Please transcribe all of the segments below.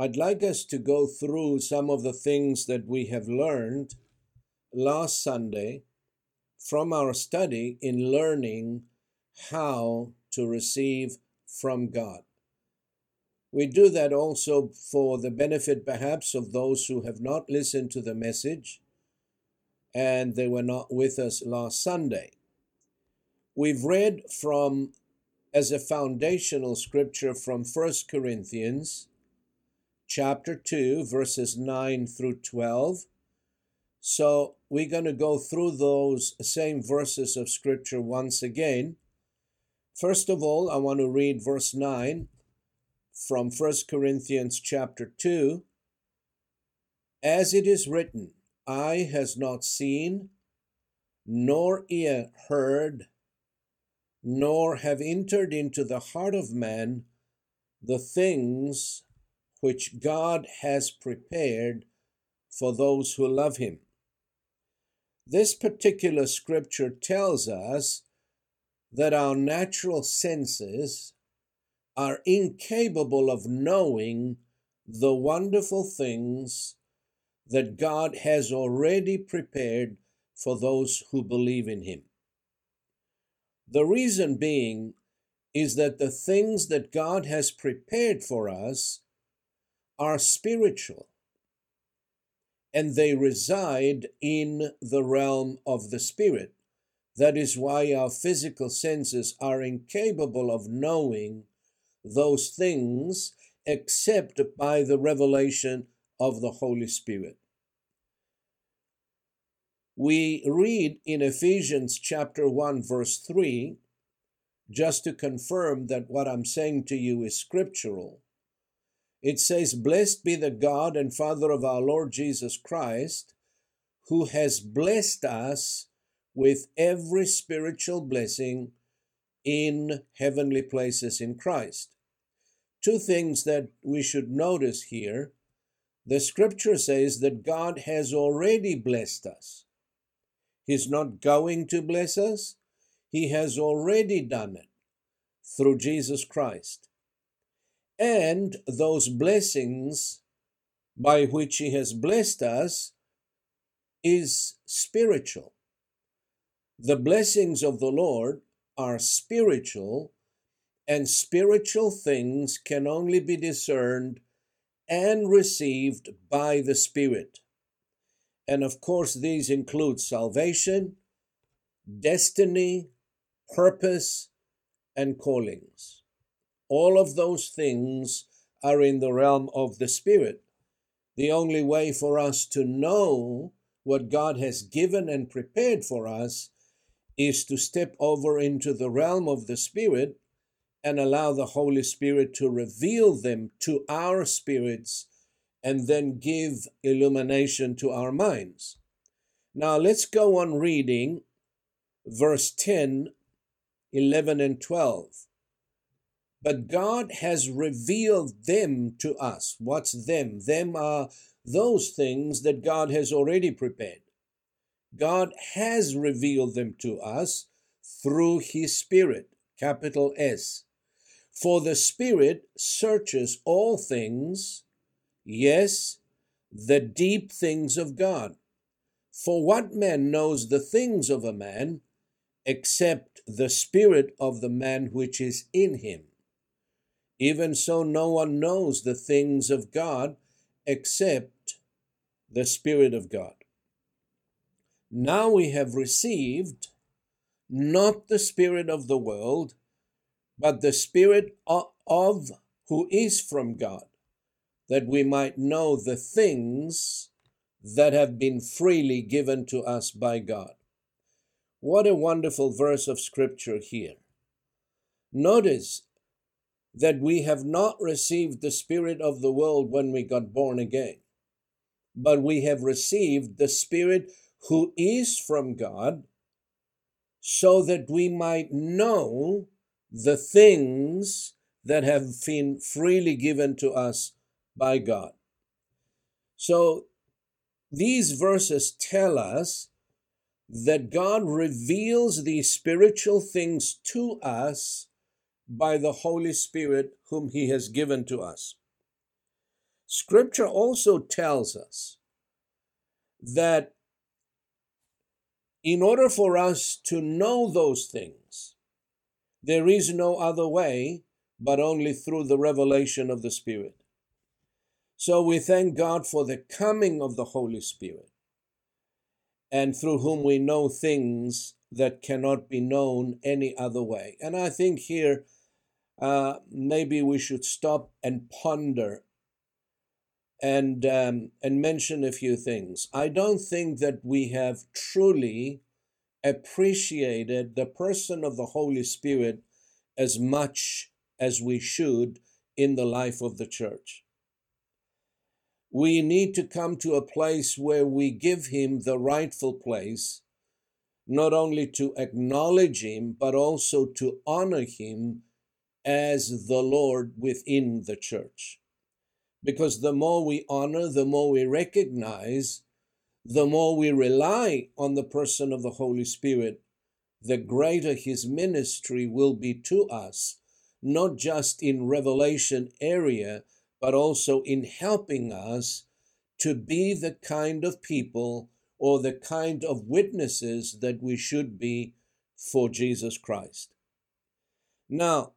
I'd like us to go through some of the things that we have learned last Sunday from our study in learning how to receive from God. We do that also for the benefit perhaps of those who have not listened to the message and they were not with us last Sunday. We've read from, as a foundational scripture, from 1 Corinthians chapter 2, verses 9 through 12. So we're going to go through those same verses of scripture once again. First of all, I want to read verse 9 from 1 Corinthians chapter 2. As it is written, eye has not seen, nor ear heard, nor have entered into the heart of man the things which God has prepared for those who love him. This particular scripture tells us that our natural senses are incapable of knowing the wonderful things that God has already prepared for those who believe in him. The reason being is that the things that God has prepared for us are spiritual, and they reside in the realm of the spirit. That is why our physical senses are incapable of knowing those things except by the revelation of the Holy Spirit. We read in Ephesians chapter 1, verse 3, just to confirm that what I'm saying to you is scriptural. It says, "Blessed be the God and Father of our Lord Jesus Christ, who has blessed us with every spiritual blessing in heavenly places in Christ." Two things that we should notice here. The scripture says that God has already blessed us. He's not going to bless us. He has already done it through Jesus Christ. And those blessings by which he has blessed us is spiritual. The blessings of the Lord are spiritual, and spiritual things can only be discerned and received by the Spirit. And of course, these include salvation, destiny, purpose, and callings. All of those things are in the realm of the Spirit. The only way for us to know what God has given and prepared for us is to step over into the realm of the Spirit and allow the Holy Spirit to reveal them to our spirits and then give illumination to our minds. Now let's go on reading verse 10, 11, and 12. But God has revealed them to us. What's them? Them are those things that God has already prepared. God has revealed them to us through his Spirit, capital S. For the Spirit searches all things, yes, the deep things of God. For what man knows the things of a man, except the spirit of the man which is in him? Even so, no one knows the things of God, except the Spirit of God. Now we have received not the spirit of the world, but the Spirit of who is from God, that we might know the things that have been freely given to us by God. What a wonderful verse of scripture here. Notice that we have not received the spirit of the world when we got born again, but we have received the Spirit who is from God, so that we might know the things that have been freely given to us by God. So these verses tell us that God reveals these spiritual things to us by the Holy Spirit whom He has given to us. Scripture also tells us that in order for us to know those things, there is no other way but only through the revelation of the Spirit. So we thank God for the coming of the Holy Spirit, and through whom we know things that cannot be known any other way. And I think here maybe we should stop and ponder and mention a few things. I don't think that we have truly appreciated the person of the Holy Spirit as much as we should in the life of the church. We need to come to a place where we give Him the rightful place, not only to acknowledge Him, but also to honor Him as the Lord within the church. Because the more we honor, the more we recognize, the more we rely on the person of the Holy Spirit, the greater His ministry will be to us, not just in revelation area, but also in helping us to be the kind of people or the kind of witnesses that we should be for Jesus Christ. Now,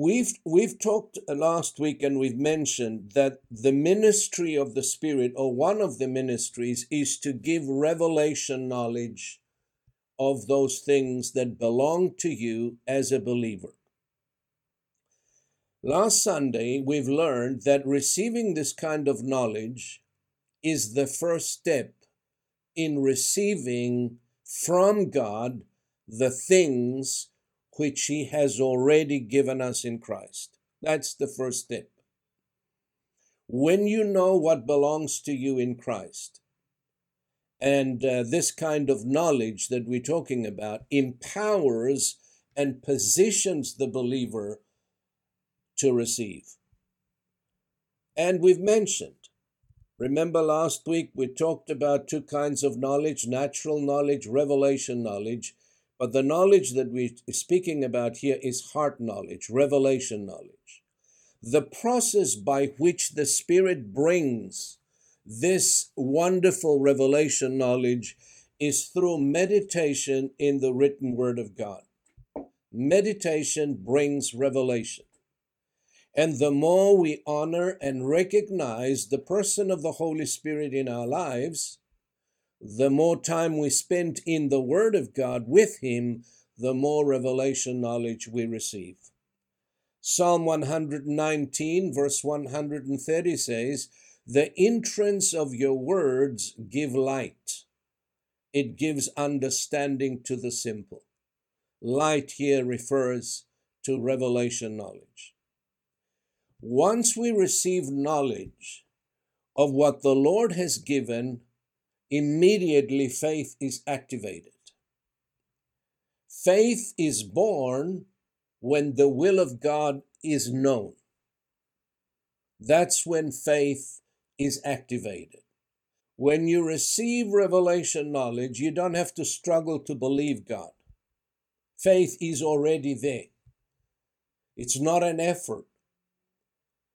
We've talked last week, and we've mentioned that the ministry of the Spirit, or one of the ministries, is to give revelation knowledge of those things that belong to you as a believer. Last Sunday, we've learned that receiving this kind of knowledge is the first step in receiving from God the things which He has already given us in Christ. That's the first step. When you know what belongs to you in Christ, and this kind of knowledge that we're talking about empowers and positions the believer to receive. And we've mentioned, remember last week we talked about two kinds of knowledge: natural knowledge, revelation knowledge. But the knowledge that we're speaking about here is heart knowledge, revelation knowledge. The process by which the Spirit brings this wonderful revelation knowledge is through meditation in the written Word of God. Meditation brings revelation. And the more we honor and recognize the person of the Holy Spirit in our lives, the more time we spend in the Word of God with Him, the more revelation knowledge we receive. Psalm 119, verse 130 says, "The entrance of your words give light. It gives understanding to the simple." Light here refers to revelation knowledge. Once we receive knowledge of what the Lord has given, immediately faith is activated. Faith is born when the will of God is known. That's when faith is activated. When you receive revelation knowledge, you don't have to struggle to believe God. Faith is already there. It's not an effort.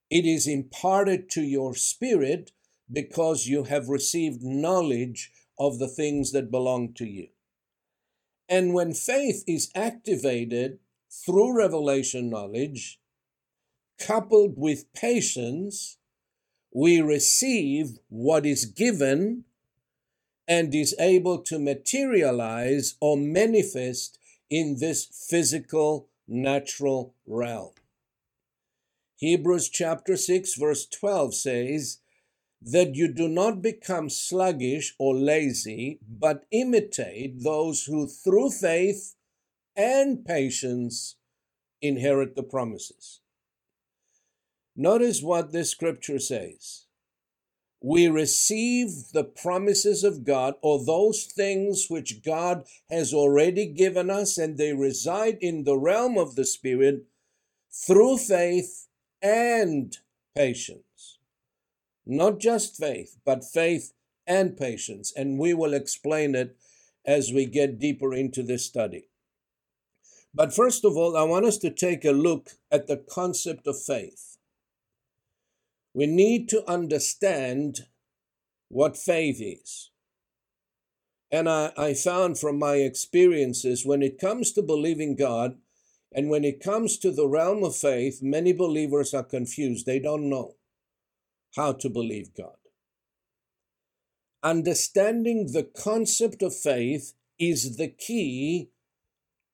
It is imparted to your spirit because you have received knowledge of the things that belong to you. And when faith is activated through revelation knowledge, coupled with patience, we receive what is given and is able to materialize or manifest in this physical, natural realm. Hebrews chapter 6, verse 12 says, "That you do not become sluggish or lazy, but imitate those who through faith and patience inherit the promises. Notice what this scripture says. We receive the promises of God, or those things which God has already given us, and they reside in the realm of the Spirit through faith and patience. Not just faith, but faith and patience. And we will explain it as we get deeper into this study. But first of all, I want us to take a look at the concept of faith. We need to understand what faith is. And I found from my experiences, when it comes to believing God, and when it comes to the realm of faith, many believers are confused. They don't know how to believe God. Understanding the concept of faith is the key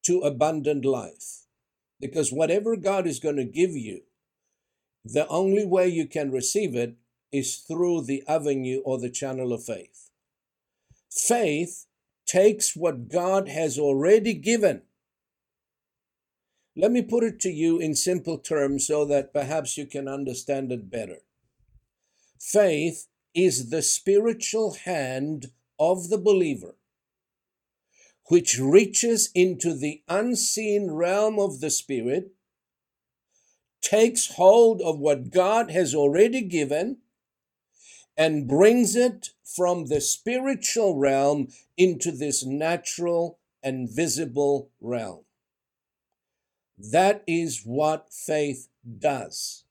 to abundant life. Because whatever God is going to give you, the only way you can receive it is through the avenue or the channel of faith. Faith takes what God has already given. Let me put it to you in simple terms so that perhaps you can understand it better. Faith is the spiritual hand of the believer, which reaches into the unseen realm of the Spirit, takes hold of what God has already given, and brings it from the spiritual realm into this natural and visible realm. That is what faith does.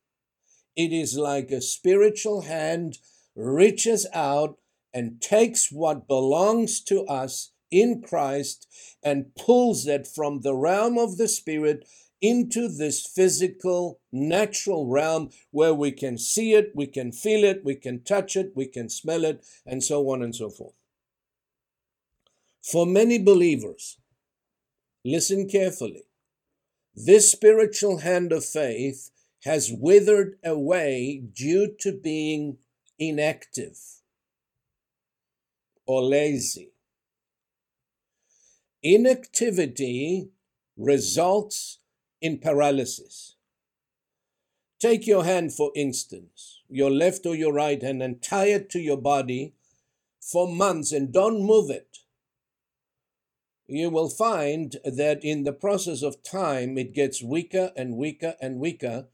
It is like a spiritual hand reaches out and takes what belongs to us in Christ and pulls it from the realm of the Spirit into this physical, natural realm where we can see it, we can feel it, we can touch it, we can smell it, and so on and so forth. For many believers, listen carefully, this spiritual hand of faith has withered away due to being inactive or lazy. Inactivity results in paralysis. Take your hand, for instance, your left or your right hand, and tie it to your body for months and don't move it. You will find that in the process of time, it gets weaker and weaker and weaker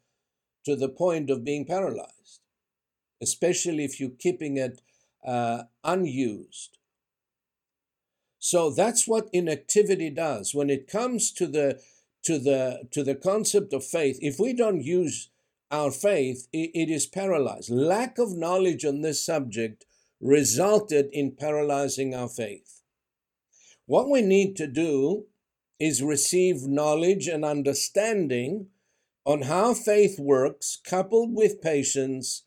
to the point of being paralyzed, especially if you're keeping it unused. So that's what inactivity does. When it comes to the concept of faith, if we don't use our faith, it is paralyzed. Lack of knowledge on this subject resulted in paralyzing our faith. What we need to do is receive knowledge and understanding on how faith works, coupled with patience,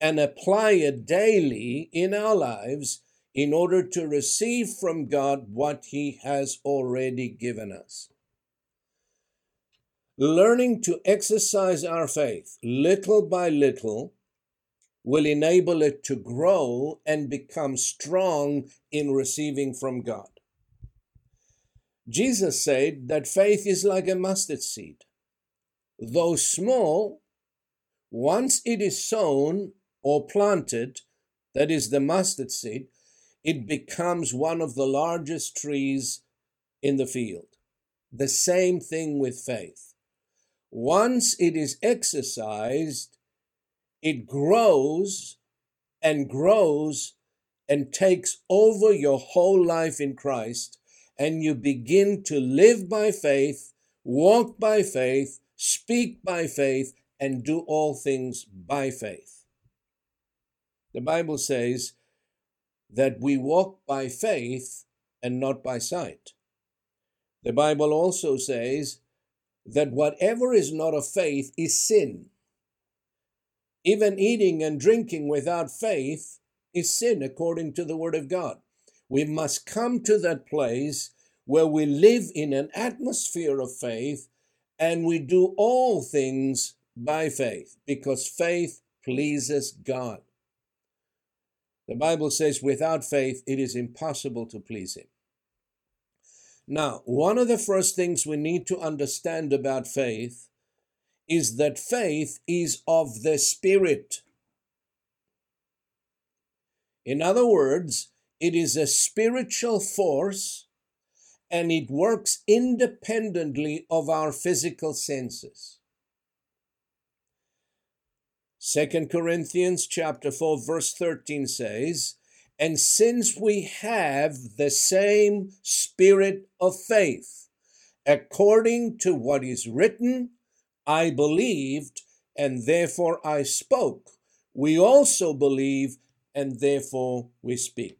and apply it daily in our lives in order to receive from God what He has already given us. Learning to exercise our faith little by little will enable it to grow and become strong in receiving from God. Jesus said that faith is like a mustard seed. Though small, once it is sown or planted, that is the mustard seed, it becomes one of the largest trees in the field. The same thing with faith. Once it is exercised, it grows and grows and takes over your whole life in Christ, and you begin to live by faith, walk by faith, speak by faith, and do all things by faith. The Bible says that we walk by faith and not by sight. The Bible also says that whatever is not of faith is sin. Even eating and drinking without faith is sin, according to the Word of God. We must come to that place where we live in an atmosphere of faith and we do all things by faith, because faith pleases God. The Bible says without faith it is impossible to please Him. Now, one of the first things we need to understand about faith is that faith is of the Spirit. In other words, it is a spiritual force and it works independently of our physical senses. 2 Corinthians chapter 4, verse 13 says, "And since we have the same spirit of faith, according to what is written, I believed, and therefore I spoke. We also believe, and therefore we speak."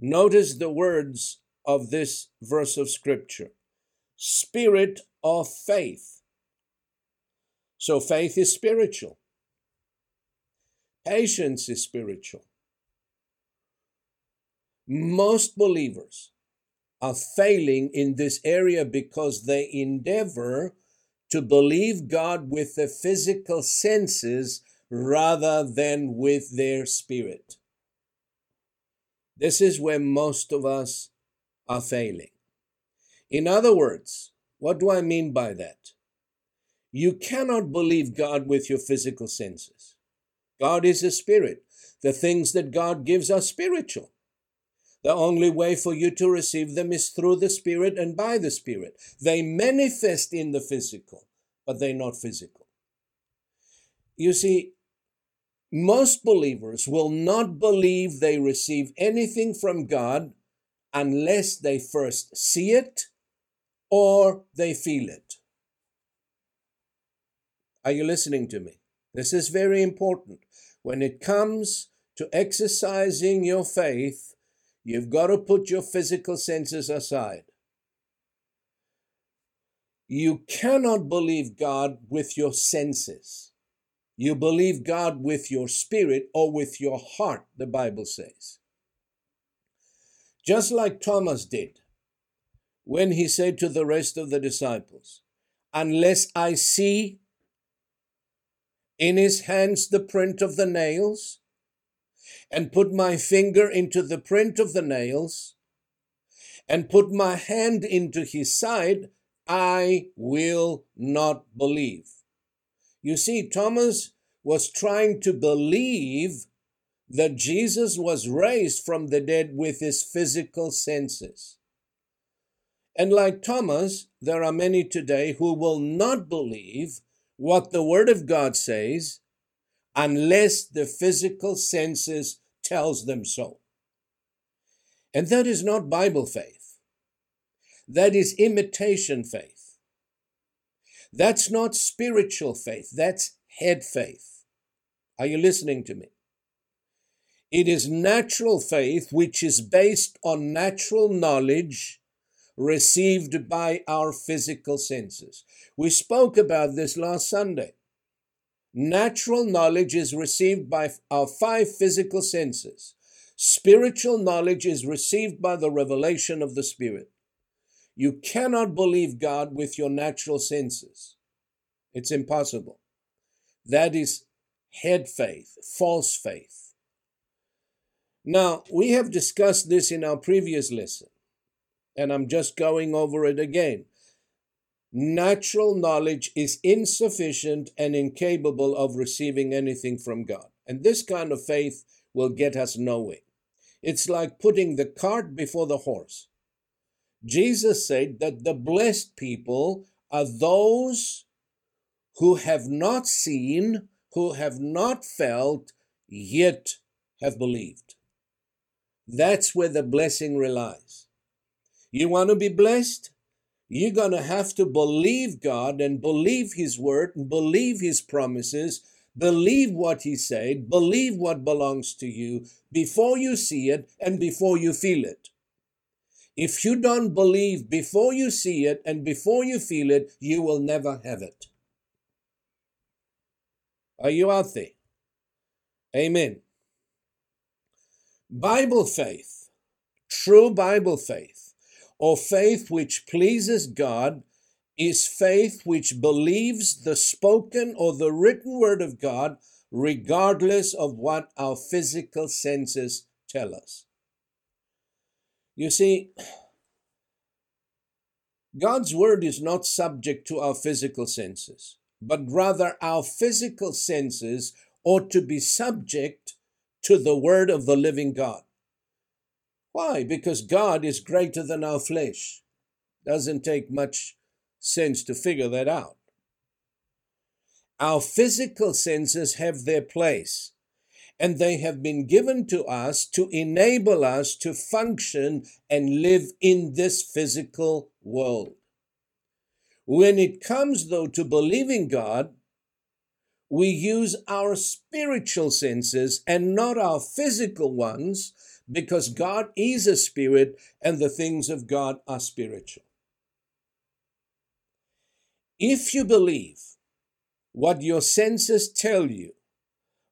Notice the words of this verse of Scripture. Spirit of faith. So faith is spiritual. Patience is spiritual. Most believers are failing in this area because they endeavor to believe God with the physical senses rather than with their spirit. This is where most of us are failing. In other words, what do I mean by that? You cannot believe God with your physical senses. God is a spirit. The things that God gives are spiritual. The only way for you to receive them is through the Spirit and by the Spirit. They manifest in the physical, but they're not physical. You see, most believers will not believe they receive anything from God unless they first see it or they feel it. Are you listening to me? This is very important. When it comes to exercising your faith, you've got to put your physical senses aside. You cannot believe God with your senses. You believe God with your spirit or with your heart, the Bible says. Just like Thomas did when he said to the rest of the disciples, "Unless I see in his hands the print of the nails, and put my finger into the print of the nails, and put my hand into his side, I will not believe." You see, Thomas was trying to believe that Jesus was raised from the dead with his physical senses. And like Thomas, there are many today who will not believe what the Word of God says unless the physical senses tells them so. And that is not Bible faith. That is imitation faith. That's not spiritual faith. That's head faith. Are you listening to me? It is natural faith, which is based on natural knowledge received by our physical senses. We spoke about this last Sunday. Natural knowledge is received by our five physical senses. Spiritual knowledge is received by the revelation of the Spirit. You cannot believe God with your natural senses. It's impossible. That is head faith, false faith. Now, we have discussed this in our previous lesson, and I'm just going over it again. Natural knowledge is insufficient and incapable of receiving anything from God. And this kind of faith will get us nowhere. It's like putting the cart before the horse. Jesus said that the blessed people are those who have not seen, who have not felt, yet have believed. That's where the blessing relies. You want to be blessed? You're going to have to believe God and believe His word and believe His promises, believe what He said, believe what belongs to you before you see it and before you feel it. If you don't believe before you see it and before you feel it, you will never have it. Are you out there? Amen. Bible faith, true Bible faith, or faith which pleases God, is faith which believes the spoken or the written word of God, regardless of what our physical senses tell us. You see, God's word is not subject to our physical senses, but rather our physical senses ought to be subject to the word of the living God. Why? Because God is greater than our flesh. Doesn't take much sense to figure that out. Our physical senses have their place, and they have been given to us to enable us to function and live in this physical world. When it comes, though, to believing God, we use our spiritual senses and not our physical ones, because God is a spirit and the things of God are spiritual. If you believe what your senses tell you,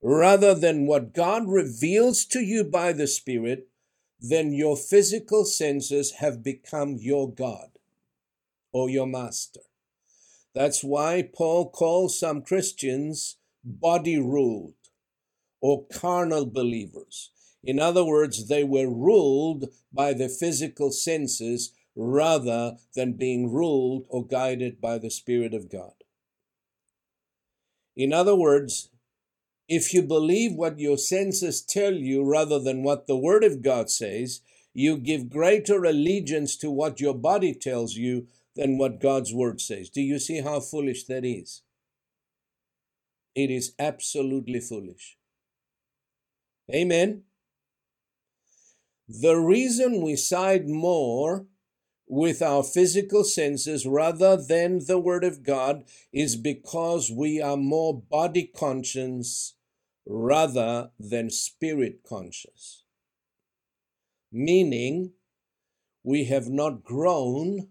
rather than what God reveals to you by the Spirit, then your physical senses have become your God or your master. That's why Paul calls some Christians body-ruled or carnal believers. In other words, they were ruled by their physical senses rather than being ruled or guided by the Spirit of God. In other words, if you believe what your senses tell you rather than what the Word of God says, you give greater allegiance to what your body tells you than what God's Word says. Do you see how foolish that is? It is absolutely foolish. Amen. The reason we side more with our physical senses rather than the Word of God is because we are more body conscious rather than spirit conscious. Meaning, we have not grown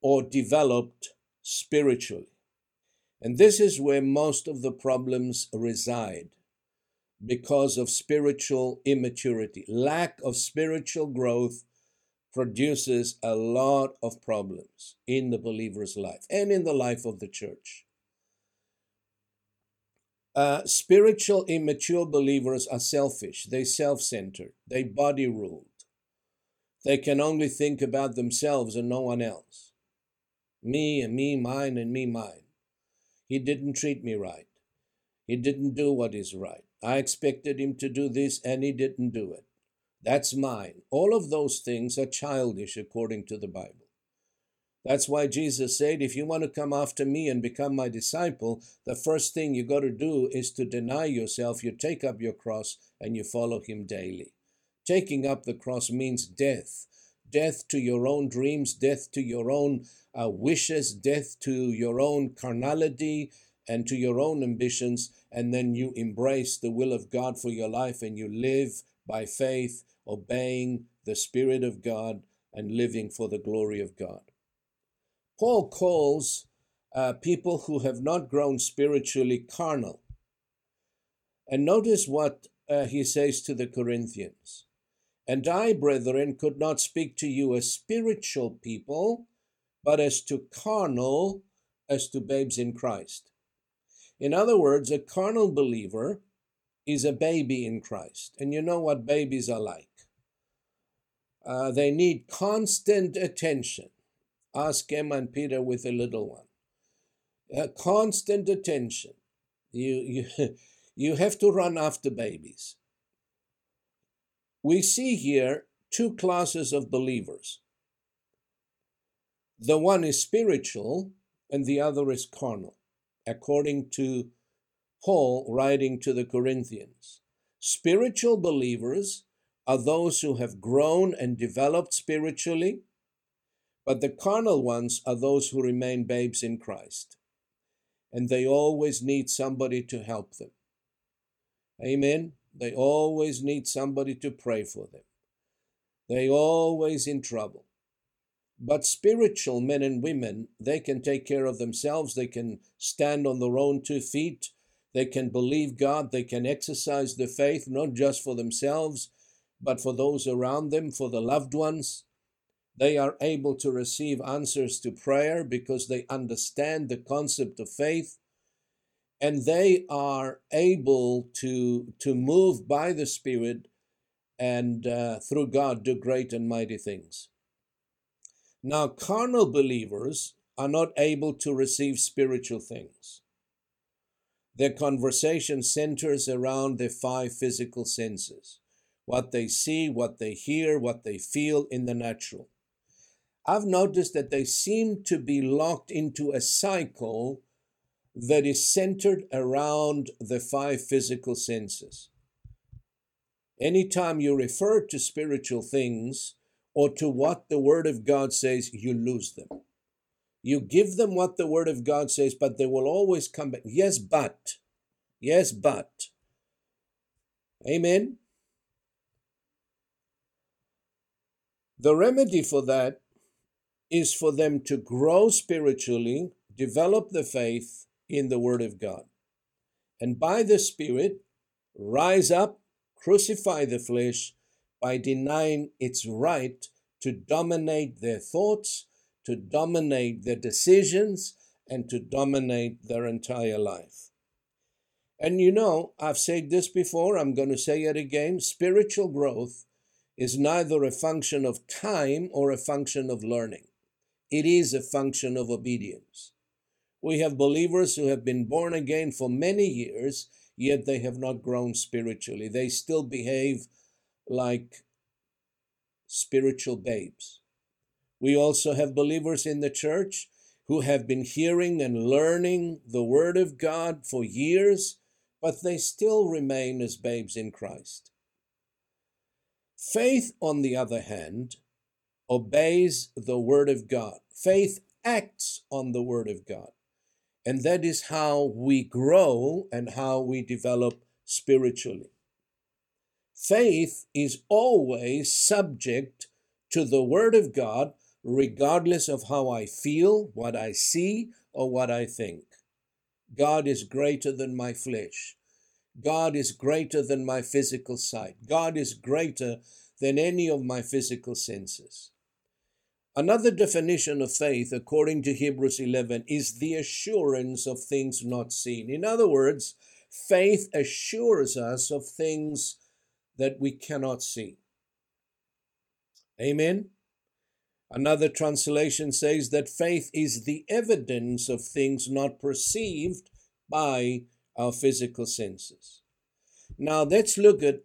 or developed spiritually. And this is where most of the problems reside, because of spiritual immaturity. Lack of spiritual growth produces a lot of problems in the believer's life and in the life of the church. Spiritual immature believers are selfish. They're self-centered. They're body-ruled. They can only think about themselves and no one else. Me and me, mine and me, mine. He didn't treat me right. He didn't do what is right. I expected him to do this and he didn't do it. That's mine. All of those things are childish according to the Bible. That's why Jesus said, if you want to come after me and become my disciple, the first thing you got to do is to deny yourself. You take up your cross and you follow him daily. Taking up the cross means death. Death to your own dreams, death to your own wishes, death to your own carnality and to your own ambitions. And then you embrace the will of God for your life and you live by faith, obeying the Spirit of God and living for the glory of God. Paul calls people who have not grown spiritually carnal. And notice what he says to the Corinthians. And I, brethren, could not speak to you as spiritual people, but as to carnal, as to babes in Christ. In other words, a carnal believer is a baby in Christ. And you know what babies are like. They need constant attention. Ask Emma and Peter with a little one. Constant attention. You have to run after babies. We see here two classes of believers. The one is spiritual and the other is carnal, according to Paul writing to the Corinthians. Spiritual believers are those who have grown and developed spiritually, but the carnal ones are those who remain babes in Christ, and they always need somebody to help them. Amen. They always need somebody to pray for them. They're always in trouble. But spiritual men and women, they can take care of themselves. They can stand on their own two feet. They can believe God. They can exercise the faith, not just for themselves, but for those around them, for the loved ones. They are able to receive answers to prayer because they understand the concept of faith. And they are able to move by the Spirit and through God do great and mighty things. Now, carnal believers are not able to receive spiritual things. Their conversation centers around their five physical senses: what they see, what they hear, what they feel in the natural. I've noticed that they seem to be locked into a cycle that is centered around the five physical senses. Anytime you refer to spiritual things or to what the Word of God says, you lose them. You give them what the Word of God says, but they will always come back. Yes, but. Amen. The remedy for that is for them to grow spiritually, develop the faith in the Word of God, and by the Spirit, rise up, crucify the flesh by denying its right to dominate their thoughts, to dominate their decisions, and to dominate their entire life. And you know, I've said this before, I'm going to say it again, spiritual growth is neither a function of time or a function of learning. It is a function of obedience. We have believers who have been born again for many years, yet they have not grown spiritually. They still behave like spiritual babes. We also have believers in the church who have been hearing and learning the Word of God for years, but they still remain as babes in Christ. Faith, on the other hand, obeys the Word of God. Faith acts on the Word of God. And that is how we grow and how we develop spiritually. Faith is always subject to the Word of God, regardless of how I feel, what I see, or what I think. God is greater than my flesh. God is greater than my physical sight. God is greater than any of my physical senses. Another definition of faith, according to Hebrews 11, is the assurance of things not seen. In other words, faith assures us of things that we cannot see. Amen? Another translation says that faith is the evidence of things not perceived by our physical senses. Now let's look at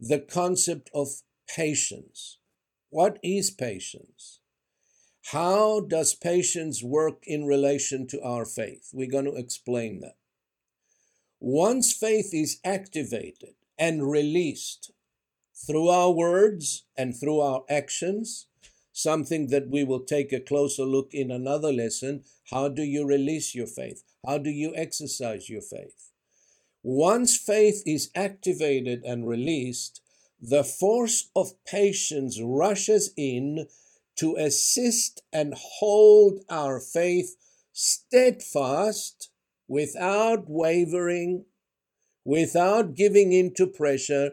the concept of patience. What is patience? How does patience work in relation to our faith? We're going to explain that. Once faith is activated and released through our words and through our actions, something that we will take a closer look in another lesson, how do you release your faith? How do you exercise your faith? Once faith is activated and released, the force of patience rushes in to assist and hold our faith steadfast, without wavering, without giving in to pressure,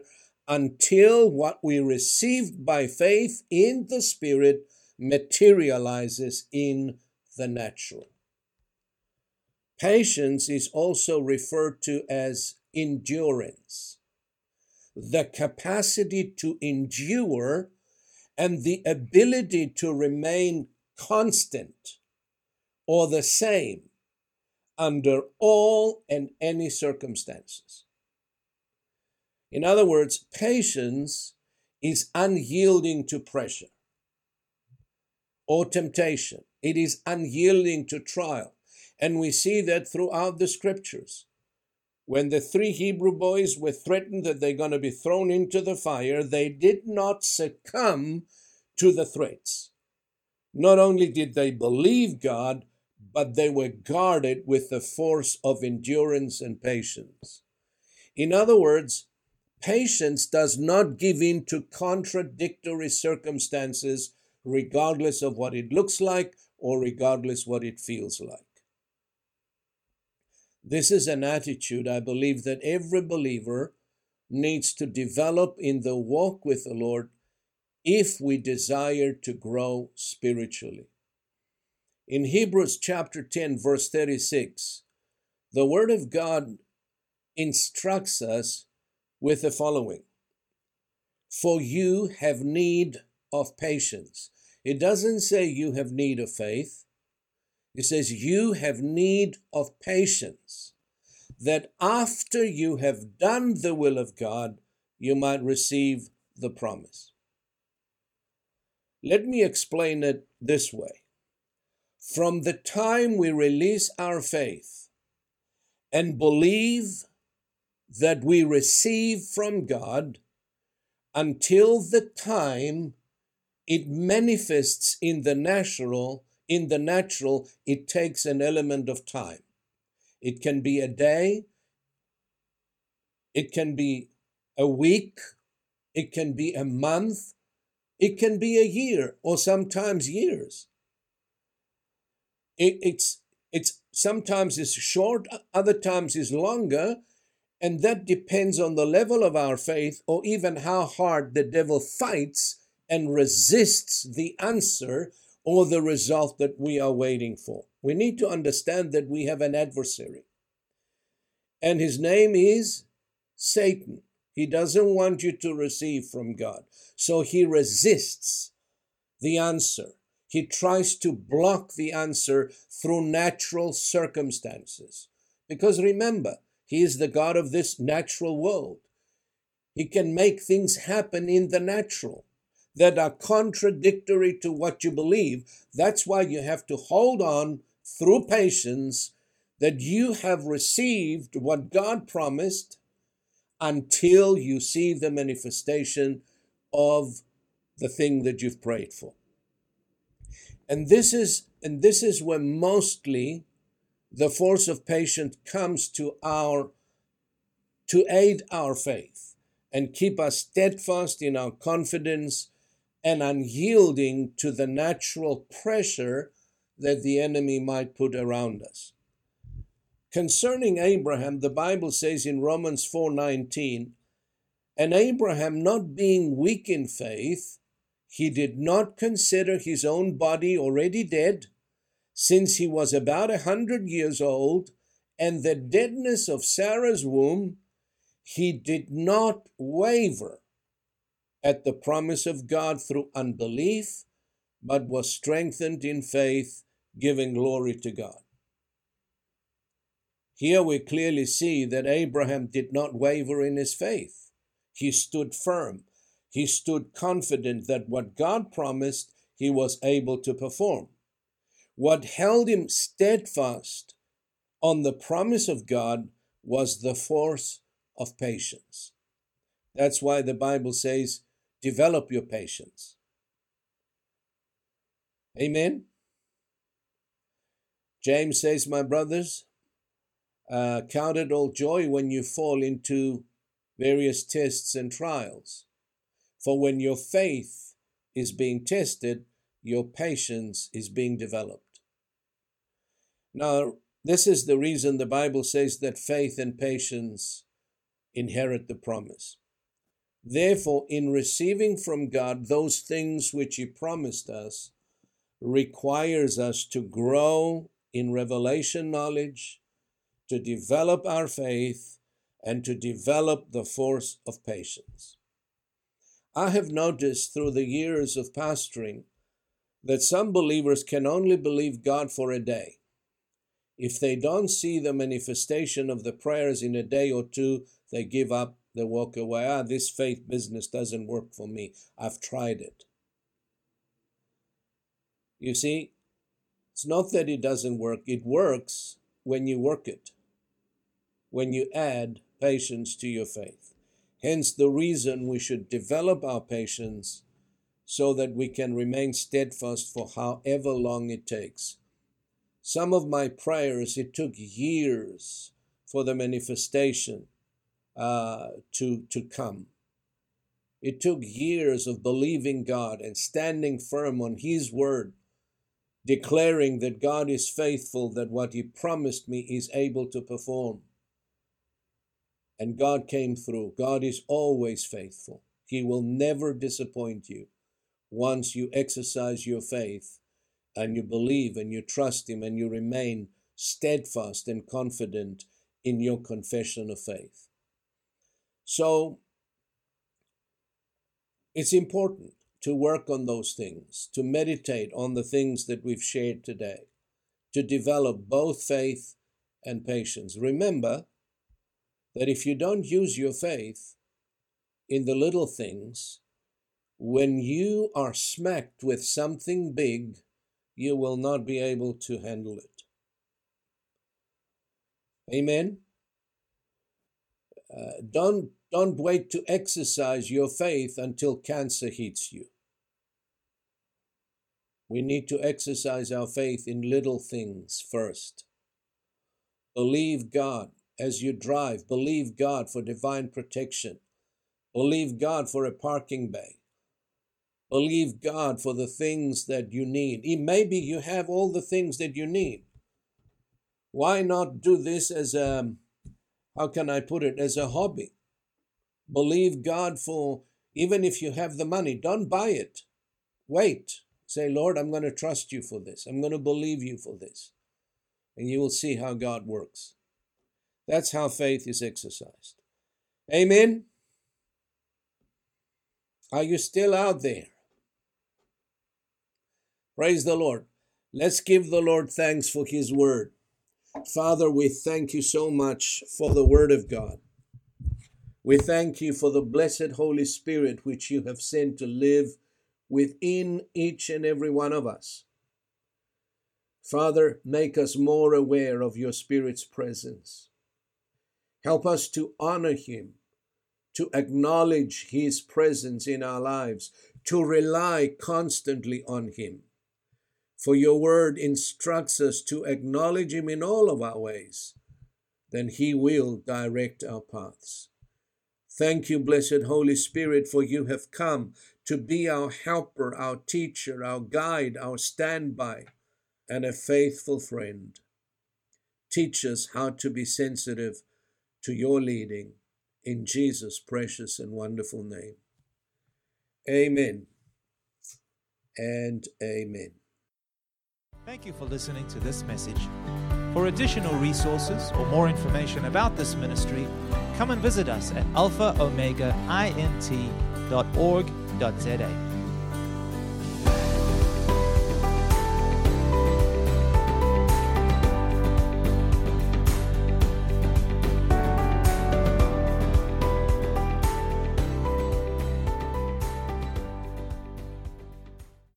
until what we received by faith in the Spirit materializes in the natural. Patience is also referred to as endurance, the capacity to endure and the ability to remain constant or the same under all and any circumstances. In other words, patience is unyielding to pressure or temptation. It is unyielding to trial. And we see that throughout the Scriptures. When the three Hebrew boys were threatened that they're going to be thrown into the fire, they did not succumb to the threats. Not only did they believe God, but they were guarded with the force of endurance and patience. In other words, patience does not give in to contradictory circumstances, regardless of what it looks like or regardless what it feels like. This is an attitude I believe that every believer needs to develop in the walk with the Lord if we desire to grow spiritually. In Hebrews chapter 10, verse 36, the Word of God instructs us with the following: for you have need of patience. It doesn't say you have need of faith. It says you have need of patience, that after you have done the will of God, you might receive the promise. Let me explain it this way. From the time we release our faith and believe that we receive from God until the time it manifests in the natural, it takes an element of time. It can be a day, it can be a week, it can be a month, it can be a year, or sometimes years. It's sometimes it's short, other times it's longer, and that depends on the level of our faith, or even how hard the devil fights and resists the answer or the result that we are waiting for. We need to understand that we have an adversary, and his name is Satan. He doesn't want you to receive from God, so he resists the answer. He tries to block the answer through natural circumstances, because remember, he is the God of this natural world. He can make things happen in the natural that are contradictory to what you believe. That's why you have to hold on through patience that you have received what God promised until you see the manifestation of the thing that you've prayed for. And this is where mostly the force of patience comes to aid our faith and keep us steadfast in our confidence and unyielding to the natural pressure that the enemy might put around us. Concerning Abraham, the Bible says in Romans 4:19, and Abraham, not being weak in faith, he did not consider his own body already dead, since he was about 100 years old, and the deadness of Sarah's womb, he did not waver at the promise of God through unbelief, but was strengthened in faith, giving glory to God. Here we clearly see that Abraham did not waver in his faith. He stood firm. He stood confident that what God promised, he was able to perform. What held him steadfast on the promise of God was the force of patience. That's why the Bible says, develop your patience. Amen. James says, my brothers, count it all joy when you fall into various tests and trials. For when your faith is being tested, your patience is being developed. Now, this is the reason the Bible says that faith and patience inherit the promise. Therefore, in receiving from God those things which He promised us, requires us to grow in revelation knowledge, to develop our faith, and to develop the force of patience. I have noticed through the years of pastoring that some believers can only believe God for a day. If they don't see the manifestation of the prayers in a day or two, they give up, they walk away. This faith business doesn't work for me. I've tried it. You see, it's not that it doesn't work. It works when you work it, when you add patience to your faith. Hence the reason we should develop our patience so that we can remain steadfast for however long it takes. Some of my prayers, it took years for the manifestation to come. It took years of believing God and standing firm on His word, declaring that God is faithful, that what He promised me is able to perform. And God came through. God is always faithful. He will never disappoint you once you exercise your faith and you believe and you trust Him and you remain steadfast and confident in your confession of faith. So, it's important to work on those things, to meditate on the things that we've shared today, to develop both faith and patience. Remember that if you don't use your faith in the little things, when you are smacked with something big, you will not be able to handle it. Amen? Don't wait to exercise your faith until cancer hits you. We need to exercise our faith in little things first. Believe God as you drive. Believe God for divine protection. Believe God for a parking bay. Believe God for the things that you need. Maybe you have all the things that you need. Why not do this as a, how can I put it, as a hobby? Believe God for, even if you have the money, don't buy it. Wait. Say, Lord, I'm going to trust you for this. I'm going to believe you for this. And you will see how God works. That's how faith is exercised. Amen? Are you still out there? Praise the Lord. Let's give the Lord thanks for His word. Father, we thank you so much for the word of God. We thank you for the blessed Holy Spirit which you have sent to live within each and every one of us. Father, make us more aware of your Spirit's presence. Help us to honor Him, to acknowledge His presence in our lives, to rely constantly on Him. For your word instructs us to acknowledge Him in all of our ways. Then He will direct our paths. Thank you, blessed Holy Spirit, for you have come to be our helper, our teacher, our guide, our standby, and a faithful friend. Teach us how to be sensitive to your leading, in Jesus' precious and wonderful name. Amen and amen. Thank you for listening to this message. For additional resources or more information about this ministry, come and visit us at alphaomegaint.org.za.